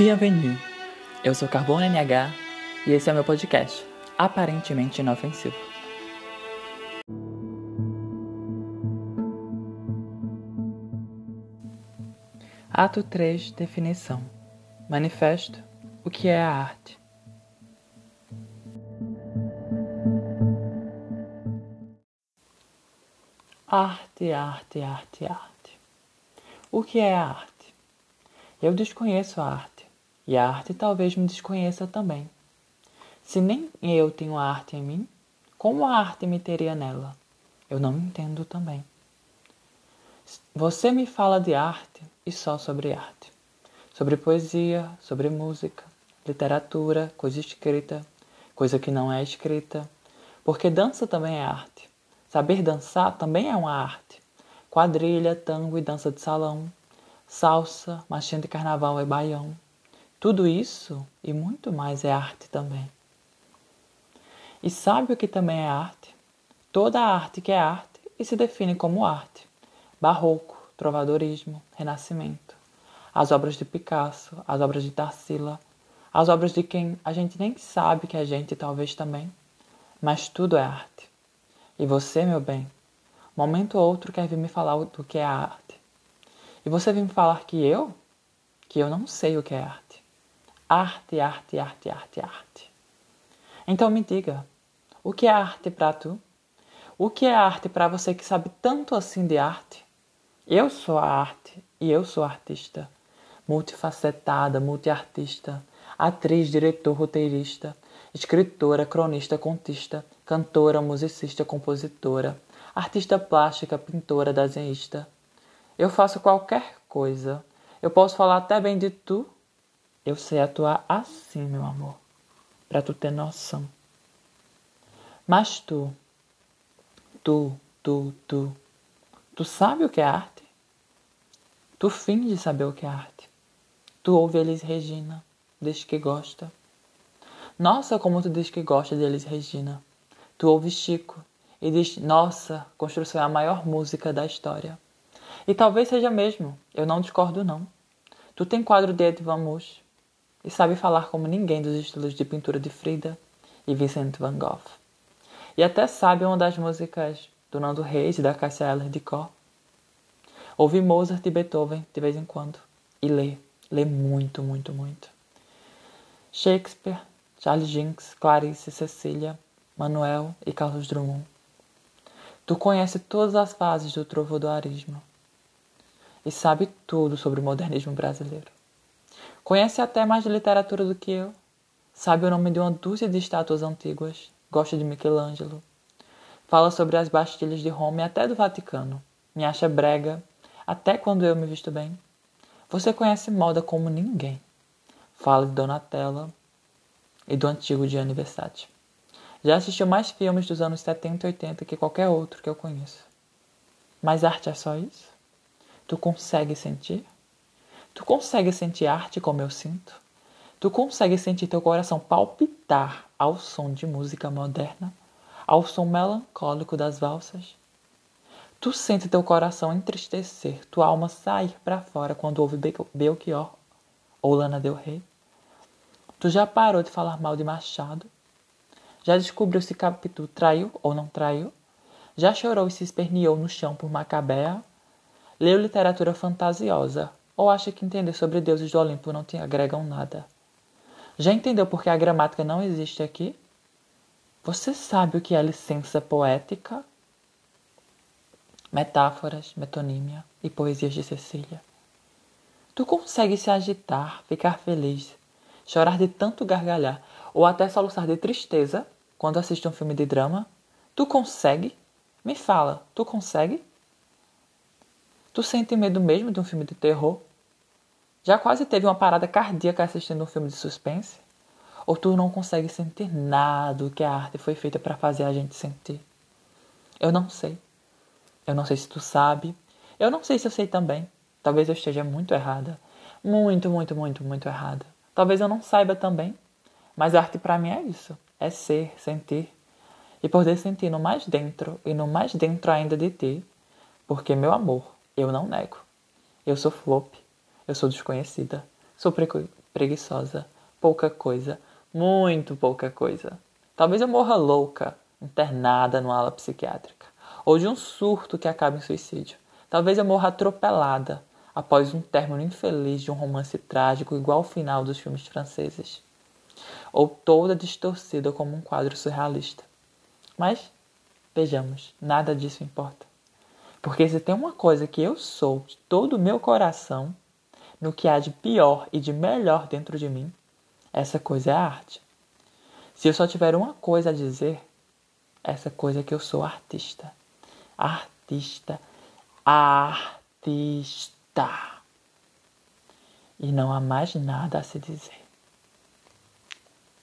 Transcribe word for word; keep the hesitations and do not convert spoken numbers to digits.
Bienvenue! Eu sou Carbono N H e esse é o meu podcast, aparentemente inofensivo. Ato três, definição. Manifesto, o que é a arte? Arte, arte, arte, arte. O que é a arte? Eu desconheço a arte, e a arte talvez me desconheça também. Se nem eu tenho a arte em mim, como a arte me teria nela? Eu não entendo também. Você me fala de arte e só sobre arte. Sobre poesia, sobre música, literatura, coisa escrita, coisa que não é escrita. Porque dança também é arte. Saber dançar também é uma arte. Quadrilha, tango e dança de salão, salsa, marchinha de carnaval e baião. Tudo isso e muito mais é arte também. E sabe o que também é arte? Toda a arte que é arte e se define como arte. Barroco, trovadorismo, renascimento. As obras de Picasso, as obras de Tarsila, as obras de quem a gente nem sabe que a gente talvez também. Mas tudo é arte. E você, meu bem, momento ou outro quer vir me falar do que é a arte. E você vem me falar que eu? Que eu não sei o que é arte. Arte, arte, arte, arte, arte. Então me diga, o que é arte pra tu? O que é arte pra você que sabe tanto assim de arte? Eu sou a arte e eu sou artista. Multifacetada, multiartista, atriz, diretor, roteirista, escritora, cronista, contista, cantora, musicista, compositora, artista plástica, pintora, desenhista. Eu faço qualquer coisa. Eu posso falar até bem de tu. Eu sei atuar assim, meu amor, pra tu ter noção. Mas tu, tu, tu, tu, tu sabe o que é arte? Tu finge saber o que é arte. Tu ouve Elis Regina, diz que gosta. Nossa, como tu diz que gosta de Elis Regina. Tu ouves Chico e diz, nossa, Construção é a maior música da história. E talvez seja mesmo, eu não discordo não. Tu tem quadro de Edvard Munch e sabe falar como ninguém dos estilos de pintura de Frida e Vincent van Gogh. E até sabe uma das músicas do Nando Reis e da Cássia Eller de cor. Ouve Mozart e Beethoven de vez em quando e lê, lê muito, muito, muito. Shakespeare, Charles Jinks, Clarice, Cecília, Manuel e Carlos Drummond. Tu conhece todas as fases do trovadorismo e sabe tudo sobre o modernismo brasileiro. Conhece até mais de literatura do que eu. Sabe o nome de uma dúzia de estátuas antigas. Gosta de Michelangelo. Fala sobre as Bastilhas de Roma e até do Vaticano. Me acha brega, até quando eu me visto bem. Você conhece moda como ninguém. Fala de Donatella e do antigo Gianni Versace. Já assistiu mais filmes dos anos setenta e oitenta que qualquer outro que eu conheço. Mas arte é só isso? Tu consegue sentir? Tu consegue sentir arte como eu sinto? Tu consegue sentir teu coração palpitar ao som de música moderna? Ao som melancólico das valsas? Tu sente teu coração entristecer, tua alma sair pra fora quando ouve Belchior ou Lana Del Rey? Tu já parou de falar mal de Machado? Já descobriu se Capitu traiu ou não traiu? Já chorou e se esperneou no chão por Macabéa? Leu literatura fantasiosa? Ou acha que entender sobre deuses do Olimpo não te agregam nada? Já entendeu por que a gramática não existe aqui? Você sabe o que é licença poética? Metáforas, metonímia e poesias de Cecília. Tu consegue se agitar, ficar feliz, chorar de tanto gargalhar, ou até soluçar de tristeza quando assiste um filme de drama? Tu consegue? Me fala, tu consegue? Tu sente medo mesmo de um filme de terror? Já quase teve uma parada cardíaca assistindo um filme de suspense? Ou tu não consegue sentir nada do que a arte foi feita para fazer a gente sentir? Eu não sei. Eu não sei se tu sabe. Eu não sei se eu sei também. Talvez eu esteja muito errada. Muito, muito, muito, muito errada. Talvez eu não saiba também. Mas arte pra mim é isso, é ser, sentir, e poder sentir no mais dentro, e no mais dentro ainda de ti, porque, meu amor, eu não nego. Eu sou flop, eu sou desconhecida, sou preguiçosa, pouca coisa, muito pouca coisa. Talvez eu morra louca, internada numa ala psiquiátrica, ou de um surto que acaba em suicídio. Talvez eu morra atropelada, após um término infeliz de um romance trágico igual ao final dos filmes franceses, ou toda distorcida como um quadro surrealista. Mas, vejamos, nada disso importa. Porque se tem uma coisa que eu sou de todo o meu coração, no que há de pior e de melhor dentro de mim, essa coisa é a arte. Se eu só tiver uma coisa a dizer, essa coisa é que eu sou artista. Artista. Artista. E não há mais nada a se dizer.